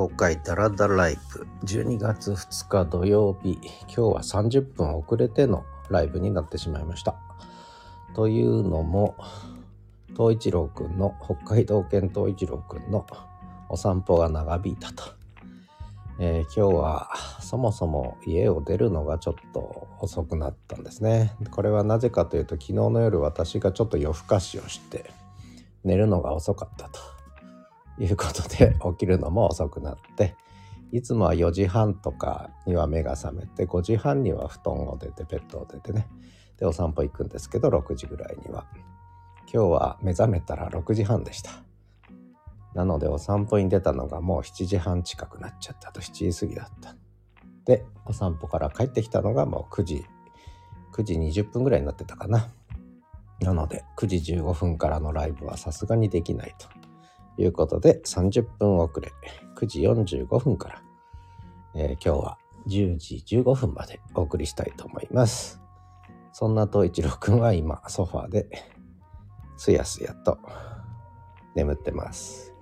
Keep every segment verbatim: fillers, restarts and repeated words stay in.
公開ダラダライブじゅうにがつふつか土曜日、今日はさんじゅっぷん遅れてのライブになってしまいました。というのも東一郎くんの北海道犬東一郎くんのお散歩が長引いたと、えー、今日はそもそも家を出るのがちょっと遅くなったんですね。これはなぜかというと、昨日の夜私がちょっと夜更かしをして寝るのが遅かったということで、起きるのも遅くなって、いつもはよじはんとかには目が覚めて、ごじはんには布団を出てベッドを出てね、でお散歩行くんですけど、ろくじぐらいには、今日は目覚めたらろくじはんでした。なのでお散歩に出たのがもうしちじはん近くなっちゃった。あとしちじ過ぎだった。でお散歩から帰ってきたのがもうくじにじゅっぷんぐらいになってたかな。なのでくじじゅうごふんからのライブはさすがにできないということで、さんじゅっぷん遅れ、くじよんじゅうごふんから、えー、今日はじゅうじじゅうごふんまでお送りしたいと思います。そんな東一郎くんは今ソファーですやすやと眠ってます。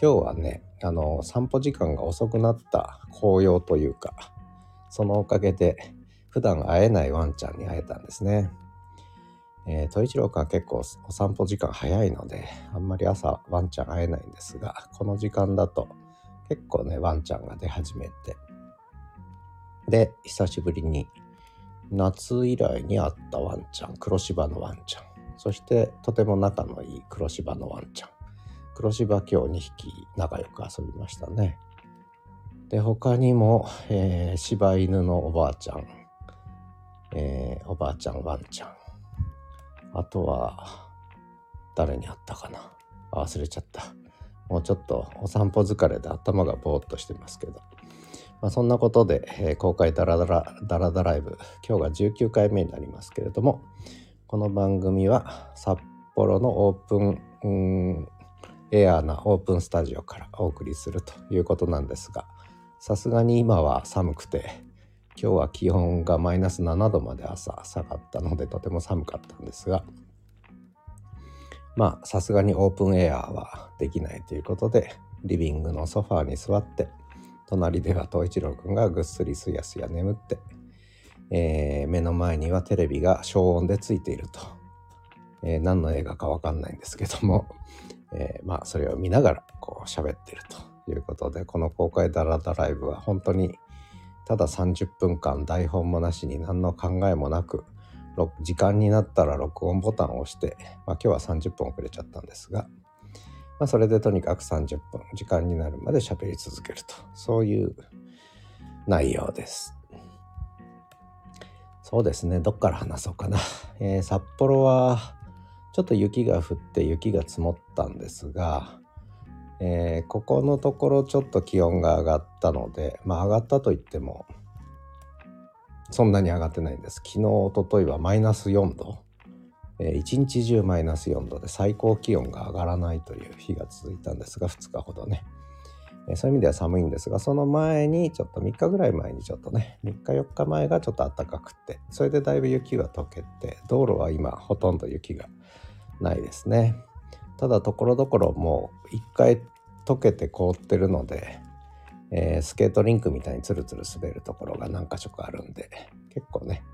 今日はね、あの散歩時間が遅くなった紅葉というか、そのおかげで普段会えないワンちゃんに会えたんですね。えー、トイチロー君は結構お散歩時間早いので、あんまり朝ワンちゃん会えないんですが、この時間だと結構ねワンちゃんが出始めて、で久しぶりに夏以来に会ったワンちゃん、黒芝のワンちゃん、そしてとても仲のいい黒芝のワンちゃん、黒芝今日にひき仲良く遊びましたね。で他にも、えー、柴犬のおばあちゃん、えー、おばあちゃんワンちゃん、あとは誰に会ったかな、忘れちゃった。もうちょっとお散歩疲れで頭がぼーっとしてますけど、まあ、そんなことで、えー、公開ダラダラダラダライブ、今日がじゅうきゅうかいめになりますけれども、この番組は札幌のオープン、うんエアーなオープンスタジオからお送りするということなんですが、さすがに今は寒くて、今日は気温がマイナスななどまで朝下がったのでとても寒かったんですが、まあさすがにオープンエアーはできないということで、リビングのソファーに座って、隣では東一郎くんがぐっすりすやすや眠って、えー、目の前にはテレビが消音でついていると、えー、何の映画かわかんないんですけども、えー、まあそれを見ながらこう喋ってるということで、この公開ダラダライブは本当にたださんじゅっぷんかん台本もなしに何の考えもなく、時間になったら録音ボタンを押して、まあ、今日はさんじゅっぷん遅れちゃったんですが、まあ、それでとにかくさんじゅっぷん時間になるまで喋り続けると、そういう内容です。そうですね、どっから話そうかな、えー、札幌はちょっと雪が降って雪が積もったんですが、えー、ここのところちょっと気温が上がったので、まあ上がったといってもそんなに上がってないんです。昨日一昨日はマイナスよんど、えー、一日中マイナスよんどで最高気温が上がらないという日が続いたんですが、ふつかほどね、えー、そういう意味では寒いんですが、その前にちょっとみっかぐらい前にちょっとね、みっかよっかまえがちょっと暖かくて、それでだいぶ雪が溶けて、道路は今ほとんど雪がないですね。ただところどころもう一回溶けて凍ってるので、えー、スケートリンクみたいにツルツル滑るところが何か所かあるんで、結構ね、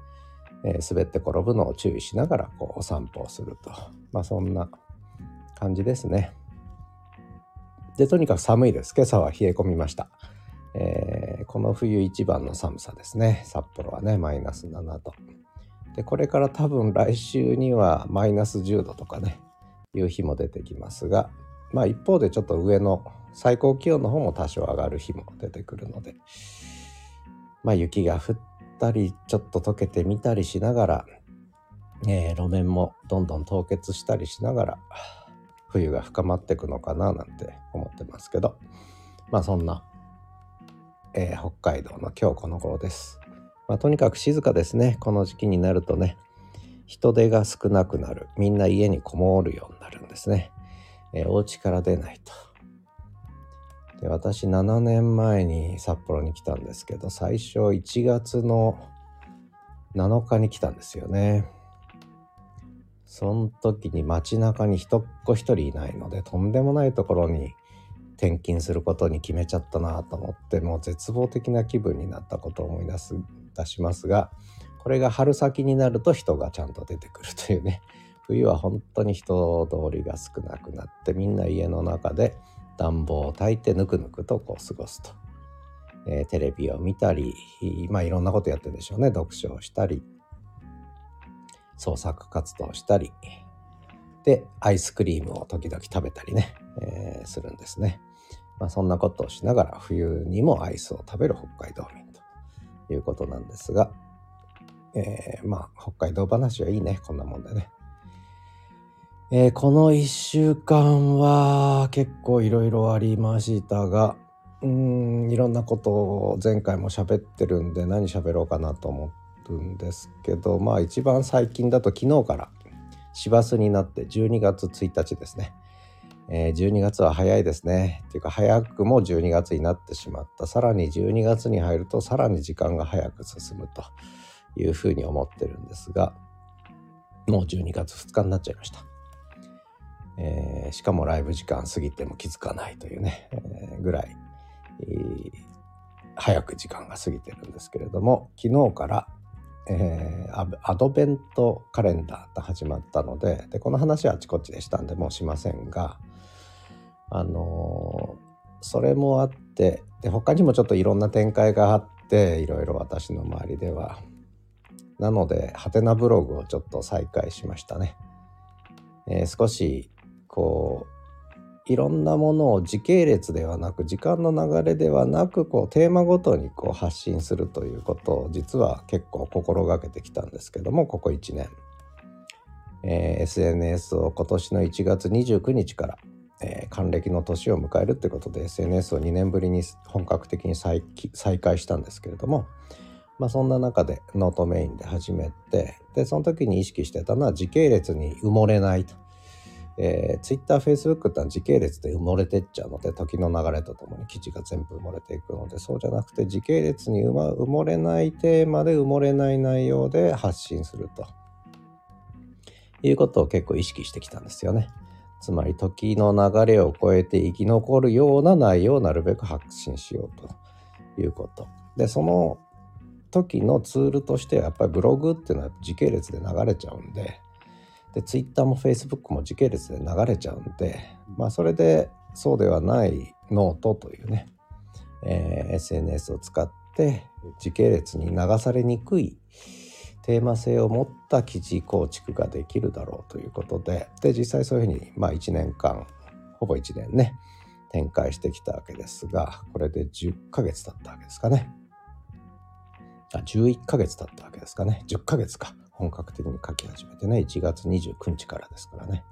えー、滑って転ぶのを注意しながらこうお散歩をすると、まあそんな感じですね。でとにかく寒いです。今朝は冷え込みました、えー、この冬一番の寒さですね。札幌はねマイナスななどで、これから多分来週にはマイナスじゅうどとかねいう日も出てきますが、まあ一方でちょっと上の最高気温の方も多少上がる日も出てくるので、まあ雪が降ったりちょっと溶けてみたりしながら、えー、路面もどんどん凍結したりしながら冬が深まっていくのかななんて思ってますけど、まあそんな、えー、北海道の今日この頃です。まあ、とにかく静かですね。この時期になるとね、人手が少なくなる、みんな家にこもるようになるんですね、えー、お家から出ないと。で私ななねんまえに札幌に来たんですけど、最初いちがつのなのかに来たんですよね。その時に街中に人っ子一人いないので、とんでもないところに転勤することに決めちゃったなと思って、もう絶望的な気分になったことを思い出す出しますが、これが春先になると人がちゃんと出てくるというね。冬は本当に人通りが少なくなって、みんな家の中で暖房を焚いてぬくぬくとこう過ごすと、えー、テレビを見たり、まあいろんなことやってるでしょうね。読書をしたり創作活動をしたりで、アイスクリームを時々食べたりね、えー、するんですね。まあ、そんなことをしながら冬にもアイスを食べる北海道民ということなんですが、えー、まあ北海道話はいいね、こんなもんでね。えー、このいっしゅうかんは結構いろいろありましたが、うーん、いろんなことを前回も喋ってるんで何喋ろうかなと思うんですけど、まあ一番最近だと昨日から師走になってじゅうにがつついたちですね、えー、じゅうにがつは早いですね。っていうか早くもじゅうにがつになってしまった。さらにじゅうにがつに入るとさらに時間が早く進むというふうに思ってるんですが、もうじゅうにがつふつかになっちゃいました。えー、しかもライブ時間過ぎても気づかないというね、えー、ぐらい、えー、早く時間が過ぎてるんですけれども、昨日からえー、アドベントカレンダーが始まったの で, でこの話はあちこちでしたんでもうしませんが、あのー、それもあって、で他にもちょっといろんな展開があって、いろいろ私の周りではなので、ハテナブログをちょっと再開しましたね。えー、少しこういろんなものを時系列ではなく、時間の流れではなく、こうテーマごとにこう発信するということを実は結構心がけてきたんですけども、ここいちねん、えー、エスエヌエス を今年のいちがつにじゅうくにちから、えー、還暦の年を迎えるということで エスエヌエス をにねんぶりに本格的に 再, 再開したんですけれども、まあ、そんな中でノートメインで始めて、でその時に意識してたのは時系列に埋もれないと。えー、Twitter、Facebook ってのは時系列で埋もれてっちゃうので、時の流れとともに記事が全部埋もれていくので、そうじゃなくて時系列に埋もれないテーマで埋もれない内容で発信するということを結構意識してきたんですよね。つまり時の流れを超えて生き残るような内容をなるべく発信しようということで、その時のツールとしてはやっぱりブログっていうのは時系列で流れちゃうんで、で、ツイッターもフェイスブックも時系列で流れちゃうんで、まあそれでそうではないノートというね、えー、エスエヌエス を使って時系列に流されにくいテーマ性を持った記事構築ができるだろうということで、で、実際そういうふうにまあいちねんかん、ほぼいちねんね、展開してきたわけですが、これでじゅっかげつ経ったわけですかね。あ、じゅういっかげつ経ったわけですかね。じゅっかげつか。本格的に書き始めてね、いちがつにじゅうくにちからですからね、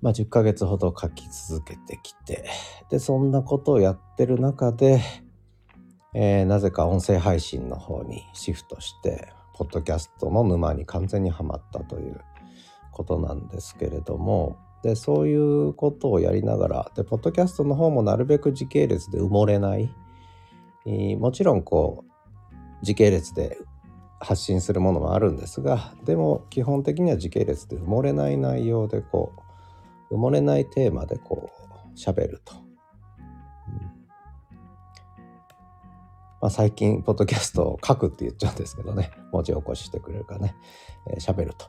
まあじゅっかげつほど書き続けてきて、でそんなことをやってる中で、えー、なぜか音声配信の方にシフトして、ポッドキャストの沼に完全にはまったということなんですけれども、でそういうことをやりながら、でポッドキャストの方もなるべく時系列で埋もれない、えー、もちろんこう時系列で発信するものもあるんですが、でも基本的には時系列で埋もれない内容で、こう埋もれないテーマでこう喋ると、うんまあ、最近ポッドキャストを書くって言っちゃうんですけどね、文字起こししてくれるかね、えー、喋ると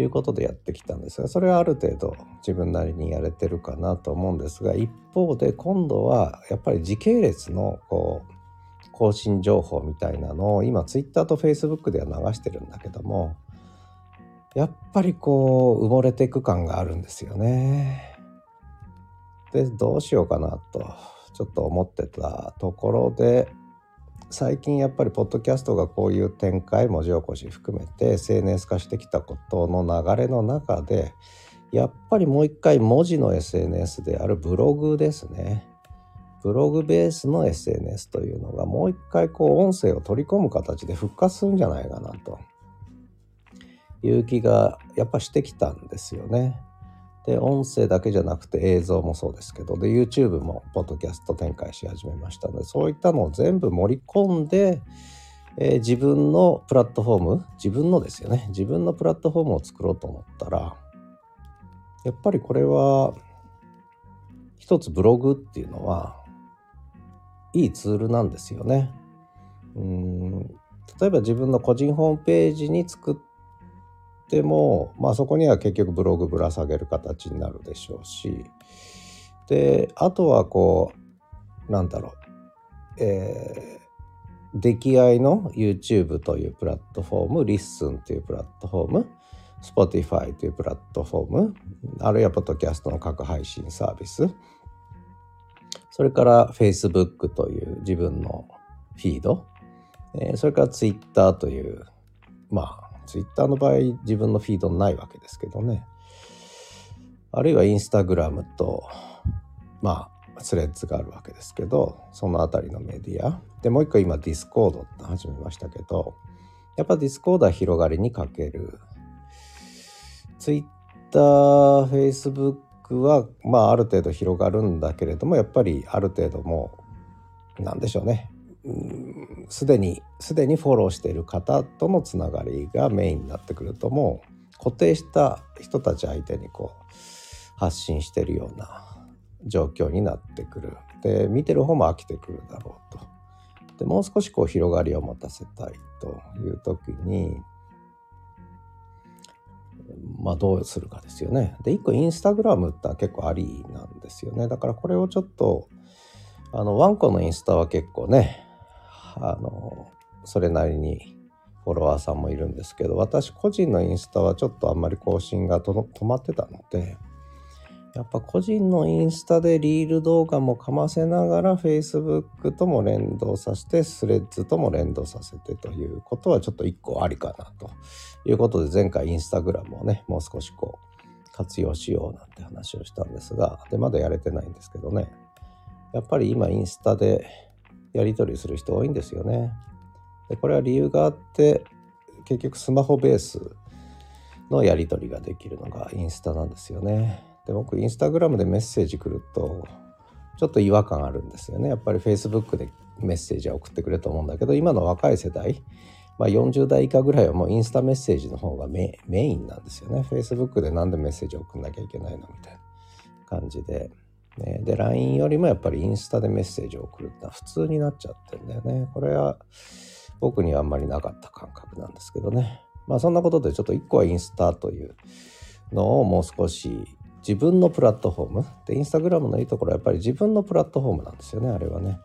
いうことでやってきたんですが、それはある程度自分なりにやれてるかなと思うんですが、一方で今度はやっぱり時系列のこう更新情報みたいなのを今ツイッターとフェイスブックでは流してるんだけども、やっぱりこう埋もれていく感があるんですよね。でどうしようかなとちょっと思ってたところで、最近やっぱりポッドキャストがこういう展開、文字起こし含めて エスエヌエス 化してきたことの流れの中で、やっぱりもう一回文字の エスエヌエス であるブログですね、ブログベースの エスエヌエス というのがもう一回こう音声を取り込む形で復活するんじゃないかなという気がやっぱしてきたんですよね。で音声だけじゃなくて映像もそうですけど、で YouTube もポッドキャスト展開し始めましたので、そういったのを全部盛り込んで、えー、自分のプラットフォーム、自分のですよね、自分のプラットフォームを作ろうと思ったら、やっぱりこれは一つブログっていうのはいいツールなんですよね。うーん、例えば自分の個人ホームページに作っても、まあ、そこには結局ブログぶら下げる形になるでしょうし、であとはこうなんだろう、えー、出来合いの YouTube というプラットフォーム、リッスンというプラットフォーム、Spotify というプラットフォーム、あるいはポッドキャストの各配信サービス、それから Facebook という自分のフィード、それから Twitter という、まあ Twitter の場合自分のフィードないわけですけどね、あるいは Instagram とまあスレッズがあるわけですけど、そのあたりのメディアで、もう一個今 Discord って始めましたけど、やっぱ Discord は広がりに欠ける。Twitter、Facebook はまあある程度広がるんだけれども、やっぱりある程度もうなんでしょうね、すでにすでにフォローしている方とのつながりがメインになってくると、もう固定した人たち相手にこう発信しているような状況になってくる。で見てる方も飽きてくるだろうと。でもう少しこう広がりを持たせたいという時に、まあどうするかですよね。でいっこインスタグラムって結構ありなんですよね。だからこれをちょっとあのワンコのインスタは結構ね、あのそれなりにフォロワーさんもいるんですけど、私個人のインスタはちょっとあんまり更新がとの止まってたので、やっぱ個人のインスタでリール動画もかませながら Facebook とも連動させて、スレッズとも連動させてということはちょっと一個ありかなということで、前回インスタグラムをねもう少しこう活用しようなんて話をしたんですが、でまだやれてないんですけどね、やっぱり今インスタでやり取りする人多いんですよね。でこれは理由があって、結局スマホベースのやり取りができるのがインスタなんですよね。で僕インスタグラムでメッセージ来るとちょっと違和感あるんですよね。やっぱり Facebook でメッセージは送ってくれると思うんだけど、今の若い世代、まあ、よんじゅう代以下ぐらいはもうインスタメッセージの方が メ, メインなんですよね。 Facebook でなんでメッセージ送んなきゃいけないのみたいな感じで、ね、で ライン よりもやっぱりインスタでメッセージを送るってのは普通になっちゃってるんだよね。これは僕にはあんまりなかった感覚なんですけどね。まあそんなことでちょっといっこはインスタというのをもう少し自分のプラットフォームで、インスタグラムのいいところはやっぱり自分のプラットフォームなんですよね、あれはね、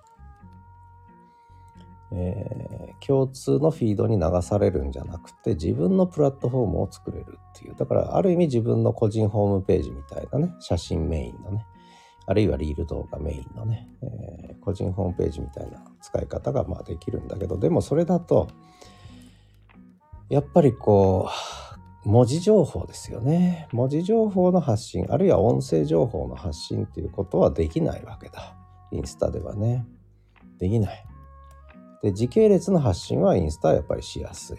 えー、共通のフィードに流されるんじゃなくて自分のプラットフォームを作れるっていう、だからある意味自分の個人ホームページみたいなね、写真メインのね、あるいはリール動画メインのね、えー、個人ホームページみたいな使い方がまあできるんだけど、でもそれだとやっぱりこう文字情報ですよね。文字情報の発信、あるいは音声情報の発信っていうことはできないわけだ。インスタではね。できない。で、時系列の発信はインスタはやっぱりしやすい。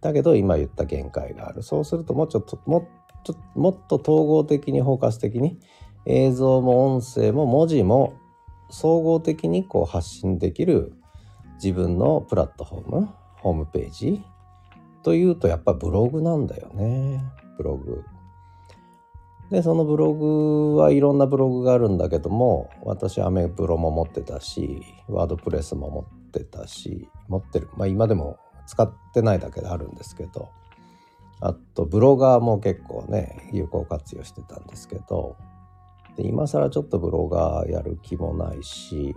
だけど今言った限界がある。そうするともうちょっと、もっと、もっと統合的に包括的に映像も音声も文字も総合的にこう発信できる自分のプラットフォーム、ホームページ、というとやっぱブログなんだよね。ブログで、そのブログはいろんなブログがあるんだけども、私アメブロも持ってたし、ワードプレスも持ってたし、持ってる、まあ今でも使ってないだけであるんですけど、あとブロガーも結構ね有効活用してたんですけど、で今更ちょっとブロガーやる気もないし、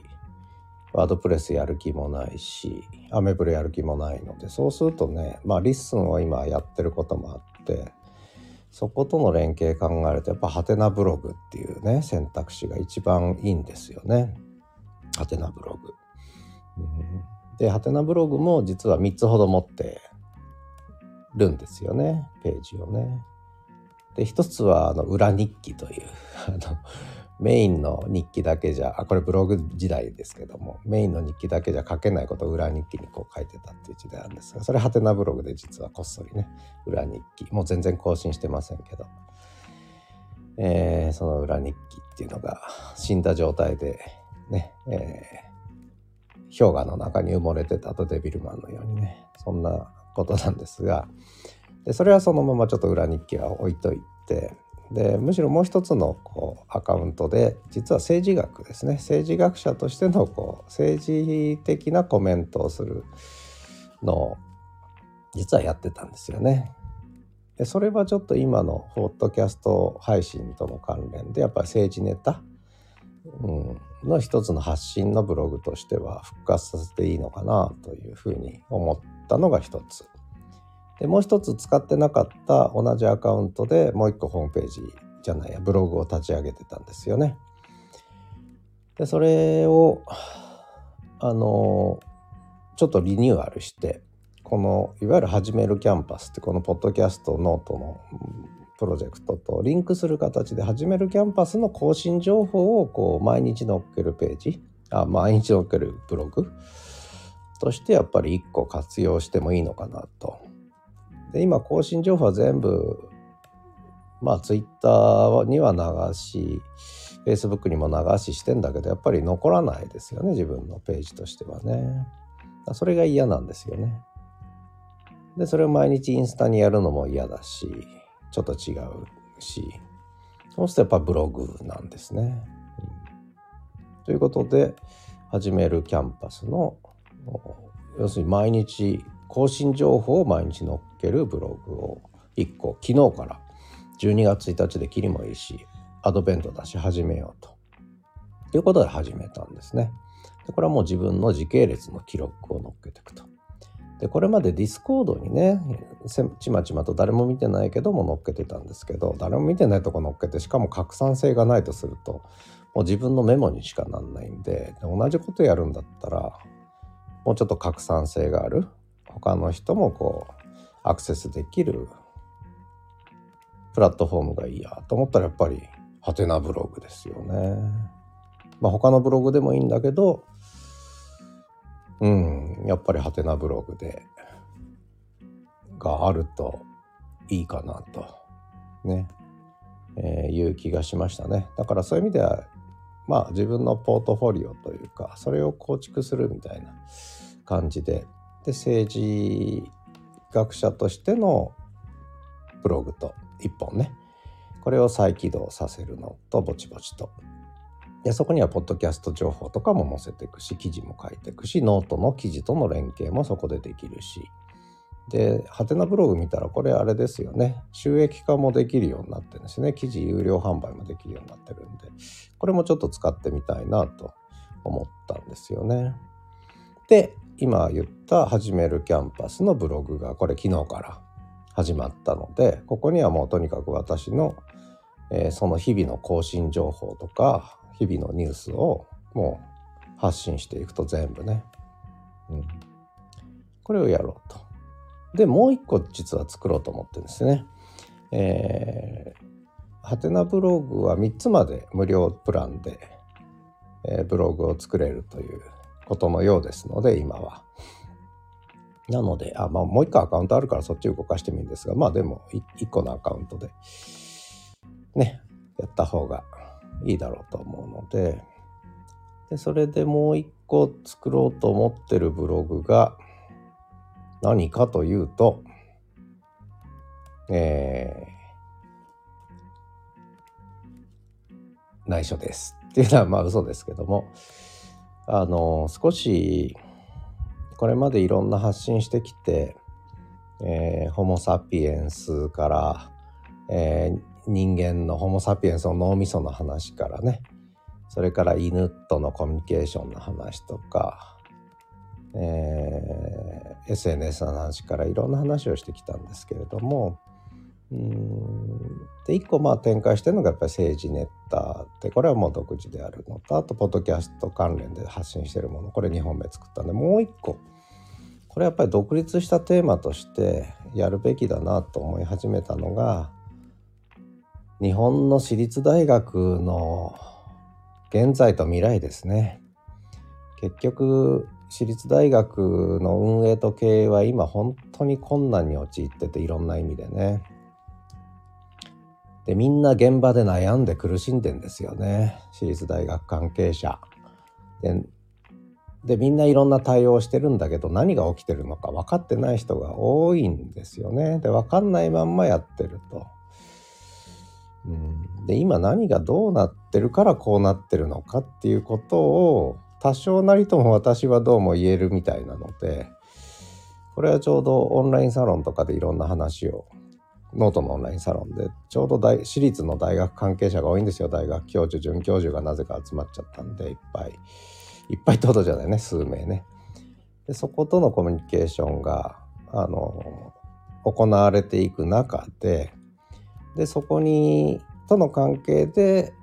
ワードプレスやる気もないし、アメブロやる気もないので、そうするとね、まあリッスンを今やってることもあって、そことの連携考えるとやっぱハテナブログっていうね選択肢が一番いいんですよね。ハテナブログ、うん、でハテナブログも実はみっつほど持ってるんですよね、ページをね。で一つはあの裏日記というあのメインの日記だけじゃ、あ、これブログ時代ですけども、メインの日記だけじゃ書けないことを裏日記にこう書いてたっていう時代なんですが、それハテナブログで実はこっそりね、裏日記、もう全然更新してませんけど、えー、その裏日記っていうのが死んだ状態でね、えー、氷河の中に埋もれてたと、デビルマンのようにね、そんなことなんですが、でそれはそのままちょっと裏日記は置いといて、でむしろもう一つのこうアカウントで実は政治学ですね、政治学者としてのこう政治的なコメントをするのを実はやってたんですよね。でそれはちょっと今のポッドキャスト配信との関連でやっぱり政治ネタ、うん、の一つの発信のブログとしては復活させていいのかなというふうに思ったのが一つで、もう一つ使ってなかった同じアカウントでもう一個ホームページじゃないやブログを立ち上げてたんですよね。でそれをあのちょっとリニューアルして、このいわゆる始めるキャンパスってこのポッドキャストノートのプロジェクトとリンクする形で始めるキャンパスの更新情報をこう毎日載っけるページ、あ毎日載っけるブログとしてやっぱり一個活用してもいいのかなと。で今更新情報は全部まあツイッターには流し Facebook にも流ししてんだけどやっぱり残らないですよね、自分のページとしてはね。それが嫌なんですよね。でそれを毎日インスタにやるのも嫌だしちょっと違うし、そうするとやっぱブログなんですね、うん、ということで始めるキャンパスの要するに毎日更新情報を毎日載っけるブログをいっこ昨日からじゅうにがつついたちで切りもいいしアドベントだし始めようとということで始めたんですね。でこれはもう自分の時系列の記録を載っけていくと。でこれまでDiscordにねちまちまと誰も見てないけども載っけてたんですけど、誰も見てないとこ載っけてしかも拡散性がないとするともう自分のメモにしかなんないん で, で同じことやるんだったらもうちょっと拡散性がある他の人もこうアクセスできるプラットフォームがいいやと思ったらやっぱりハテナブログですよね。まあ他のブログでもいいんだけど、うんやっぱりハテナブログでがあるといいかなとね、えー、いう気がしましたね。だからそういう意味ではまあ自分のポートフォリオというかそれを構築するみたいな感じで。で政治学者としてのブログといっぽんね、これを再起動させるのとぼちぼちと、でそこにはポッドキャスト情報とかも載せていくし記事も書いていくしノートの記事との連携もそこでできるし、でハテナブログ見たらこれあれですよね、収益化もできるようになってるんですね、記事有料販売もできるようになってるんでこれもちょっと使ってみたいなと思ったんですよね。で今言った始めるキャンパスのブログがこれ昨日から始まったので、ここにはもうとにかく私の、えー、その日々の更新情報とか日々のニュースをもう発信していくと全部ね、うん、これをやろうと。でもう一個実は作ろうと思ってるんですね。えー、ハテナブログはみっつまで無料プランで、えー、ブログを作れるということのようですので今はなのであ、まあ、もう一個アカウントあるからそっち動かしてもいいんですが、まあでも一個のアカウントでねやった方がいいだろうと思うの で, でそれでもう一個作ろうと思ってるブログが何かというと、えー、内緒ですっていうのはまあ嘘ですけども、あの少しこれまでいろんな発信してきて、えー、ホモサピエンスから、えー、人間のホモサピエンスの脳みその話からね、それから犬とのコミュニケーションの話とか、えー、エスエヌエス の話からいろんな話をしてきたんですけれども、うーんで一個まあ展開してるのがやっぱり政治ネタで、これはもう独自であるのと、あとポッドキャスト関連で発信してるもの、これにほんめ作ったんで、もう一個これやっぱり独立したテーマとしてやるべきだなと思い始めたのが、日本の私立大学の現在と未来ですね。結局私立大学の運営と経営は今本当に困難に陥ってて、いろんな意味でね、でみんな現場で悩んで苦しんでんですよね、私立大学関係者 で, でみんないろんな対応してるんだけど何が起きてるのか分かってない人が多いんですよね。で分かんないまんまやってると、うん、で今何がどうなってるからこうなってるのかっていうことを多少なりとも私はどうも言えるみたいなので、これはちょうどオンラインサロンとかでいろんな話を、ノートのオンラインサロンでちょうど大私立の大学関係者が多いんですよ。大学教授、准教授がなぜか集まっちゃったんでいっぱいいっぱいってことじゃないね、数名ね。でそことのコミュニケーションがあの行われていく中で、でそこにとの関係で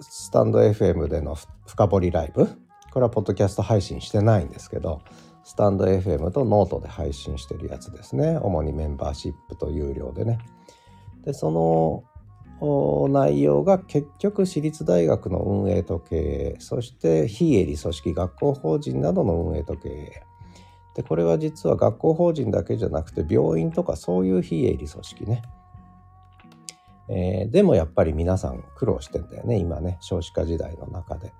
スタンド エフエム での深掘りライブ、これはポッドキャスト配信してないんですけど、スタンド エフエム とノートで配信してるやつですね。主にメンバーシップと有料でね。でその内容が結局私立大学の運営と経営、そして非営利組織学校法人などの運営と経営で、これは実は学校法人だけじゃなくて病院とかそういう非営利組織ね、えー、でもやっぱり皆さん苦労してんだよね今ね、少子化時代の中で。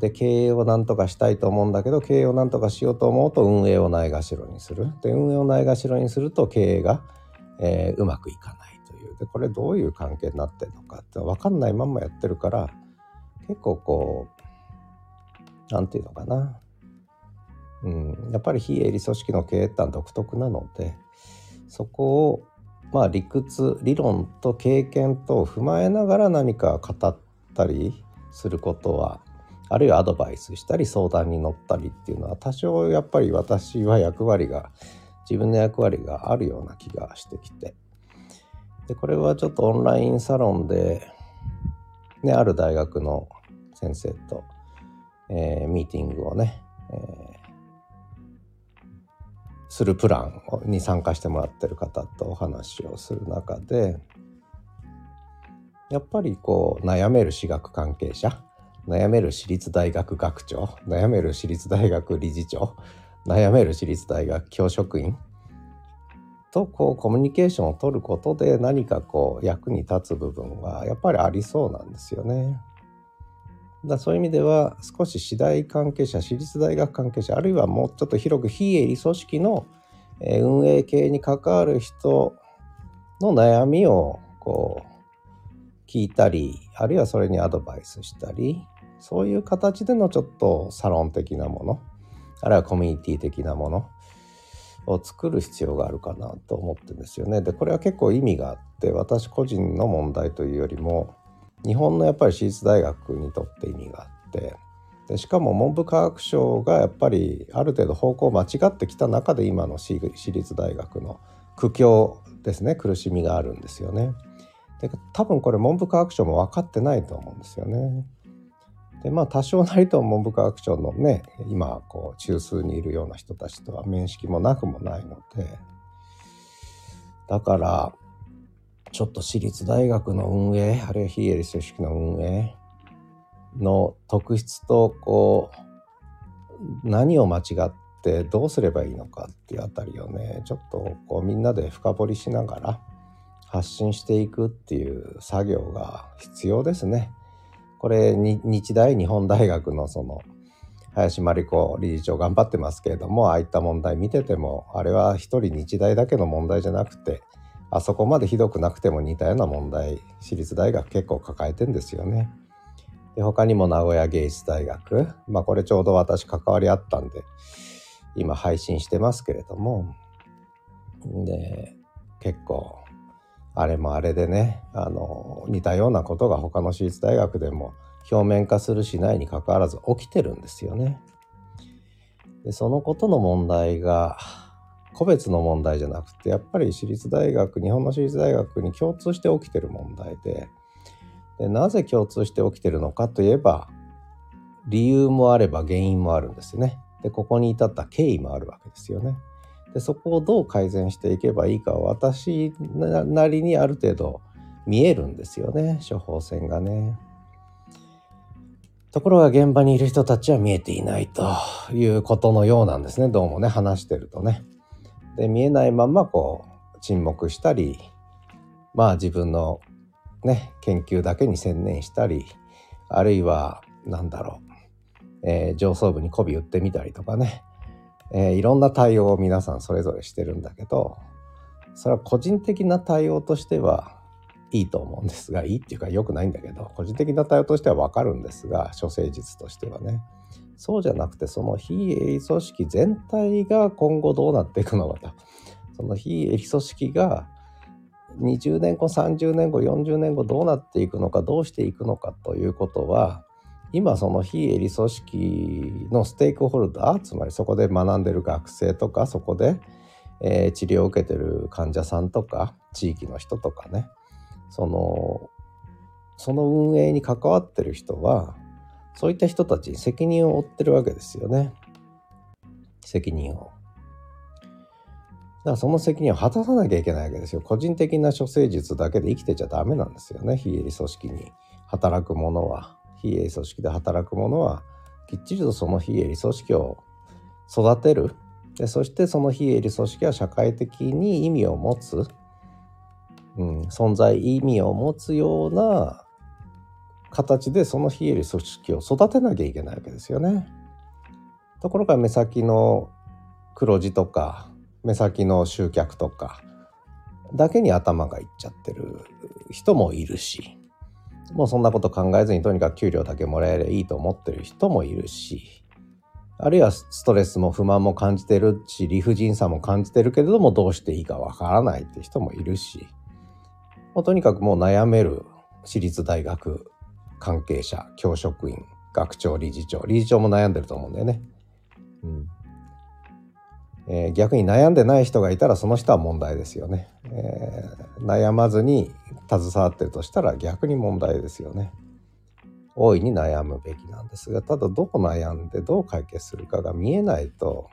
で経営をなんとかしたいと思うんだけど、経営をなんとかしようと思うと運営をないがしろにする。で運営をないがしろにすると経営が、えー、うまくいかないという。でこれどういう関係になってるのかって分かんないまんまやってるから、結構こうなんていうのかな、うん、やっぱり非営利組織の経営ってのは独特なので、そこをまあ理屈理論と経験とを踏まえながら何か語ったりすることは、あるいはアドバイスしたり相談に乗ったりっていうのは多少やっぱり私は役割が自分の役割があるような気がしてきて、でこれはちょっとオンラインサロンで、ね、ある大学の先生と、えー、ミーティングをね、えーするプランに参加してもらってる方とお話をする中で、やっぱりこう悩める私学関係者、悩める私立大学学長、悩める私立大学理事長、悩める私立大学教職員とこうコミュニケーションを取ることで何かこう役に立つ部分はやっぱりありそうなんですよね。だそういう意味では少し私大関係者、私立大学関係者、あるいはもうちょっと広く非営利組織の運営系に関わる人の悩みをこう聞いたり、あるいはそれにアドバイスしたり、そういう形でのちょっとサロン的なもの、あるいはコミュニティ的なものを作る必要があるかなと思ってるんですよね。でこれは結構意味があって、私個人の問題というよりも日本のやっぱり私立大学にとって意味があって、でしかも文部科学省がやっぱりある程度方向を間違ってきた中で今の私立大学の苦境ですね、苦しみがあるんですよね。で多分これ文部科学省も分かってないと思うんですよね。でまあ多少なりと文部科学省のね今こう中枢にいるような人たちとは面識もなくもないので、だからちょっと私立大学の運営、あるいは非営利組織の運営の特質とこう何を間違ってどうすればいいのかっていうあたりをね、ちょっとこうみんなで深掘りしながら発信していくっていう作業が必要ですね。これに日大日本大学のその林真理子理事長頑張ってますけれども、ああいった問題見てても、あれは一人日大だけの問題じゃなくて、あそこまでひどくなくても似たような問題私立大学結構抱えてんですよね。で他にも名古屋芸術大学、まあこれちょうど私関わりあったんで今配信してますけれども、で結構あれもあれでね、あの似たようなことが他の私立大学でも表面化するしないに関わらず起きてるんですよね。でそのことの問題が個別の問題じゃなくて、やっぱり私立大学、日本の私立大学に共通して起きてる問題 で, でなぜ共通して起きてるのかといえば、理由もあれば原因もあるんですね。でここに至った経緯もあるわけですよね。でそこをどう改善していけばいいかは私なりにある程度見えるんですよね、処方箋がね。ところが現場にいる人たちは見えていないということのようなんですね、どうもね、話してるとね。で見えないままこう沈黙したり、まあ自分のね研究だけに専念したり、あるいはなんだろう、えー、上層部に媚び売ってみたりとかね、えー、いろんな対応を皆さんそれぞれしてるんだけど、それは個人的な対応としてはいいと思うんですが、いいっていうか良くないんだけど、個人的な対応としては分かるんですが、処世術としてはね。そうじゃなくて、その非営利組織全体が今後どうなっていくのかと、その非営利組織がにじゅうねんご、さんじゅうねんご、よんじゅうねんごどうなっていくのか、どうしていくのかということは、今その非営利組織のステークホルダー、つまりそこで学んでる学生とか、そこで治療を受けてる患者さんとか地域の人とかね、そのその運営に関わってる人はそういった人たちに責任を負ってるわけですよね。責任を、だからその責任を果たさなきゃいけないわけですよ。個人的な処世術だけで生きてちゃダメなんですよね。非営利組織に働く者は、非営利組織で働く者はきっちりとその非営利組織を育てる、でそしてその非営利組織は社会的に意味を持つ、うん、存在意味を持つような形でその非営利組織を育てなきゃいけないわけですよね。ところが目先の黒字とか目先の集客とかだけに頭がいっちゃってる人もいるし、もうそんなこと考えずにとにかく給料だけもらえればいいと思ってる人もいるし、あるいはストレスも不満も感じてるし、理不尽さも感じてるけれどもどうしていいかわからないって人もいるし、もうとにかくもう悩める私立大学関係者、教職員、学長、理事長、理事長も悩んでると思うんだよね、うんえー、逆に悩んでない人がいたらその人は問題ですよね、えー、悩まずに携わってるとしたら逆に問題ですよね。大いに悩むべきなんですが、ただどう悩んでどう解決するかが見えないと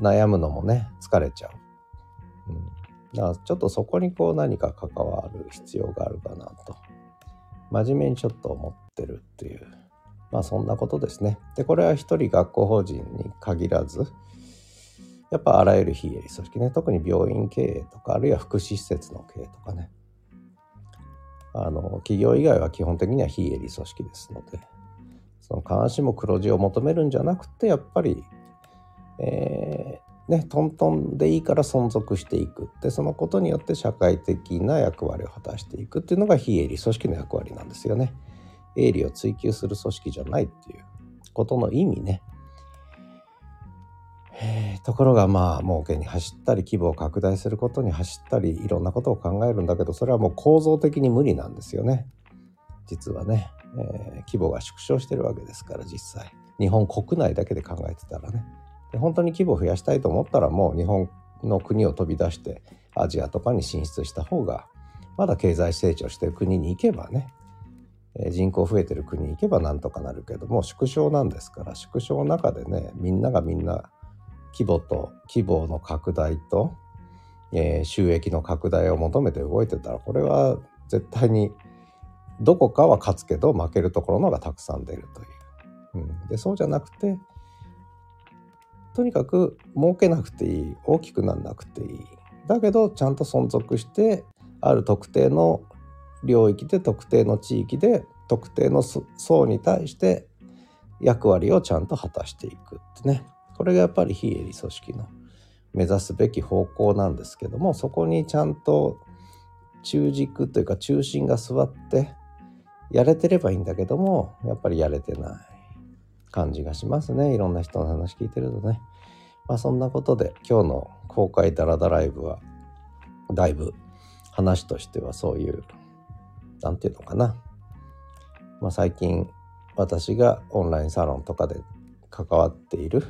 悩むのもね疲れちゃう、うんだからちょっとそこにこう何か関わる必要があるかなと真面目にちょっと思ってるっていう、まあそんなことですね。でこれは一人学校法人に限らず、やっぱあらゆる非営利組織ね、特に病院経営とか、あるいは福祉施設の経営とかね、あの企業以外は基本的には非営利組織ですので、その監視も黒字を求めるんじゃなくて、やっぱり、えーね、トントンでいいから存続していくって、そのことによって社会的な役割を果たしていくっていうのが非営利組織の役割なんですよね。営利を追求する組織じゃないっていうことの意味ね。ところがまあ儲けに走ったり規模を拡大することに走ったり、いろんなことを考えるんだけど、それはもう構造的に無理なんですよね。実はね、えー、規模が縮小してるわけですから、実際日本国内だけで考えてたらね。本当に規模を増やしたいと思ったら、もう日本の国を飛び出してアジアとかに進出した方が、まだ経済成長している国に行けばね、人口増えてる国に行けばなんとかなるけども、縮小なんですから、縮小の中でね、みんながみんな規模と規模の拡大と、えー、収益の拡大を求めて動いてたら、これは絶対にどこかは勝つけど負けるところのがたくさん出るという、うん、でそうじゃなくて、とにかく儲けなくていい、大きくなんなくていい、だけどちゃんと存続して、ある特定の領域で特定の地域で特定の層に対して役割をちゃんと果たしていくってね、これがやっぱり非営利組織の目指すべき方向なんですけども、そこにちゃんと中軸というか中心が座ってやれてればいいんだけども、やっぱりやれてない感じがしますね。いろんな人の話聞いてるとね。まあそんなことで、今日の公開ダラダライブはだいぶ話としてはそういう、なんていうのかな、まあ最近私がオンラインサロンとかで関わっている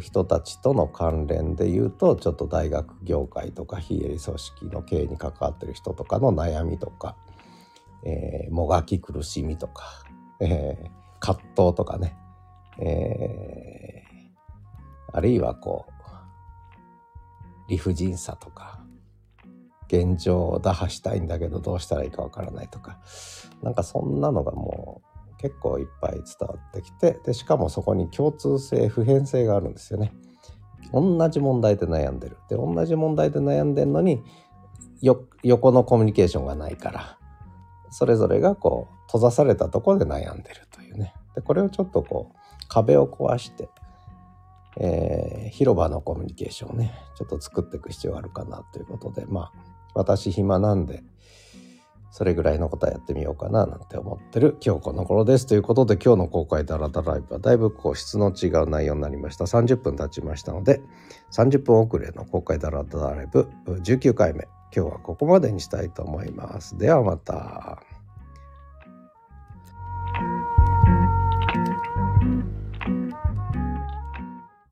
人たちとの関連で言うと、ちょっと大学業界とか非営利組織の経営に関わってる人とかの悩みとか、えー、もがき苦しみとか、えー葛藤とかね、えー、あるいはこう理不尽さとか、現状を打破したいんだけどどうしたらいいかわからないとか、なんかそんなのがもう結構いっぱい伝わってきて、でしかもそこに共通性、普遍性があるんですよね。同じ問題で悩んでる、で同じ問題で悩んでるのによ横のコミュニケーションがないから、それぞれがこう閉ざされたところで悩んでるというね。でこれをちょっとこう壁を壊して、えー、広場のコミュニケーションをねちょっと作っていく必要があるかなということで、まあ私暇なんでそれぐらいのことはやってみようかななんて思ってる今日この頃です。ということで今日の公開ダラダラライブはだいぶこう質の違う内容になりました。さんじゅっぷん経ちましたのでさんじゅっぷん遅れの公開ダラダラライブじゅうきゅうかいめ今日はここまでにしたいと思います。ではまた。